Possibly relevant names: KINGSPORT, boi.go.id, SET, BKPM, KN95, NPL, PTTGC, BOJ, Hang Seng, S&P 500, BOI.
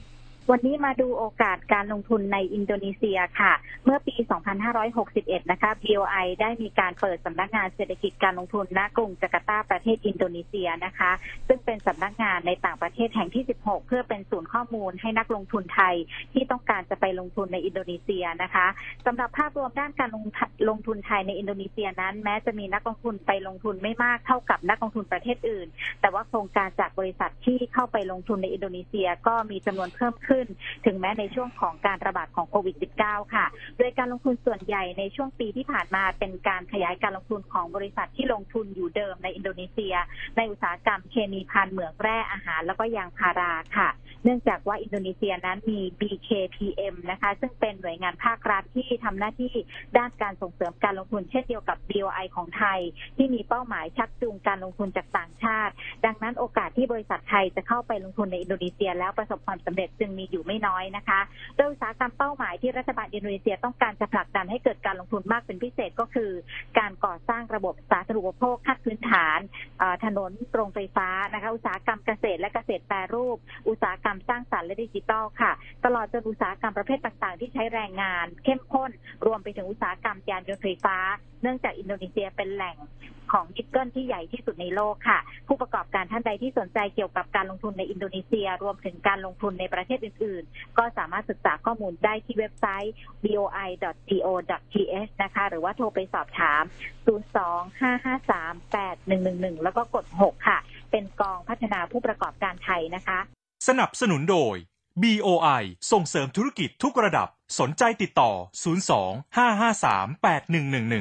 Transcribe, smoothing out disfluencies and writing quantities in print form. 02-553-8111วันนี้มาดูโอกาสการลงทุนในอินโดนีเซียค่ะเมื่อปี2561นะคะ BOI ได้มีการเปิดสำนักงานเศรษฐกิจการลงทุนณกรุงจาการ์ตาประเทศอินโดนีเซียนะคะซึ่งเป็นสำนักงานในต่างประเทศแห่งที่16เพื่อเป็นศูนย์ข้อมูลให้นักลงทุนไทยที่ต้องการจะไปลงทุนในอินโดนีเซียนะคะสำหรับภาพรวมด้านการลงทุนไทยในอินโดนีเซียนั้นแม้จะมีนักลงทุนไปลงทุนไม่มากเท่ากับนักลงทุนประเทศอื่นแต่ว่าโครงการจากบริษัทที่เข้าไปลงทุนในอินโดนีเซียก็มีจำนวนเพิ่มขึ้นถึงแม้ในช่วงของการระบาดของโควิด -19 ค่ะโดยการลงทุนส่วนใหญ่ในช่วงปีที่ผ่านมาเป็นการขยายการลงทุนของบริษัทที่ลงทุนอยู่เดิมในอินโดนีเซียในอุตสาหกรรมเคมีภัณฑ์เหมืองแร่อาหารแล้วก็ยางพาราค่ะเนื่องจากว่าอินโดนีเซียนั้นมี BKPM นะคะซึ่งเป็นหน่วยงานภาครัฐที่ทำหน้าที่ด้านการส่งเสริมการลงทุนเช่นเดียวกับ BOI ของไทยที่มีเป้าหมายชักจูงการลงทุนจากต่างชาติดังนั้นโอกาสที่บริษัทไทยจะเข้าไปลงทุนในอินโดนีเซียแล้วประสบความสำเร็จจึงมีอยู่ไม่น้อยนะคะโดยอุตสาหกรรมเป้าหมายที่รัฐบาลอินโดนีเซียต้องการจะผลักดันให้เกิดการลงทุนมากเป็นพิเศษก็คือการก่อสร้างระบบสาธารณูปโภคขั้นพื้นฐานถนนโรงไฟฟ้านะคะอุตสาหกรรมเกษตรและเกษตรแปรรูปอุตสาหกรรมสร้างสรรค์และดิจิทัลค่ะตลอดจนอุตสาหกรรมประเภทต่างๆที่ใช้แรงงานเข้มข้นรวมไปถึงอุตสาหกรรมยานยนต์ไฟฟ้าเนื่องจากอินโดนีเซียเป็นแหล่งของนิกเกิลที่ใหญ่ที่สุดในโลกค่ะผู้ประกอบการท่านใดที่สนใจเกี่ยวกับการลงทุนในอินโดนีเซียรวมถึงการลงทุนในประเทศอื่นๆก็สามารถศึกษาข้อมูลได้ที่เว็บไซต์ boi.go.id นะคะหรือว่าโทรไปสอบถาม 02-553-8111 แล้วก็กด 6 ค่ะเป็นกองพัฒนาผู้ประกอบการไทยนะคะสนับสนุนโดย BOI ส่งเสริมธุรกิจทุกระดับสนใจติดต่อ 02-553-8111